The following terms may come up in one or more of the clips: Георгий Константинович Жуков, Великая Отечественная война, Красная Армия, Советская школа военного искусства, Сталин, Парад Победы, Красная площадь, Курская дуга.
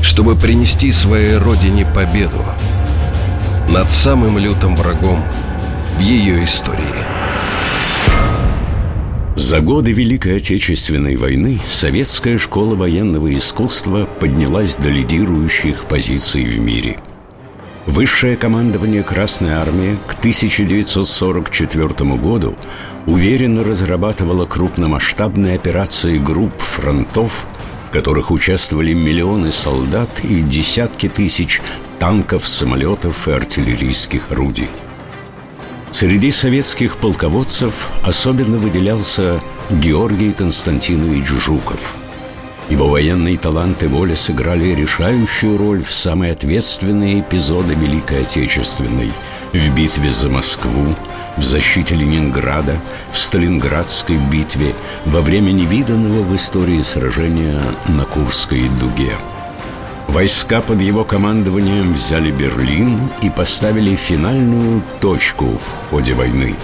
чтобы принести своей родине победу над самым лютым врагом в ее истории. За годы Великой Отечественной войны Советская школа военного искусства поднялась до лидирующих позиций в мире. Высшее командование Красной Армии к 1944 году уверенно разрабатывало крупномасштабные операции групп фронтов, в которых участвовали миллионы солдат и десятки тысяч танков, самолетов и артиллерийских орудий. Среди советских полководцев особенно выделялся Георгий Константинович Жуков. Его военные таланты и воля сыграли решающую роль в самые ответственные эпизоды Великой Отечественной – в битве за Москву, в защите Ленинграда, в Сталинградской битве, во время невиданного в истории сражения на Курской дуге. Войска под его командованием взяли Берлин и поставили финальную точку в ходе войны.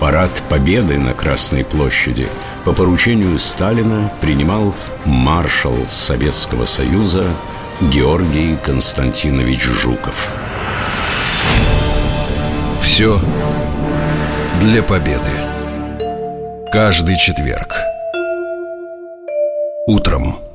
Парад Победы на Красной площади по поручению Сталина принимал маршал Советского Союза Георгий Константинович Жуков. Все для победы. Каждый четверг. Утром.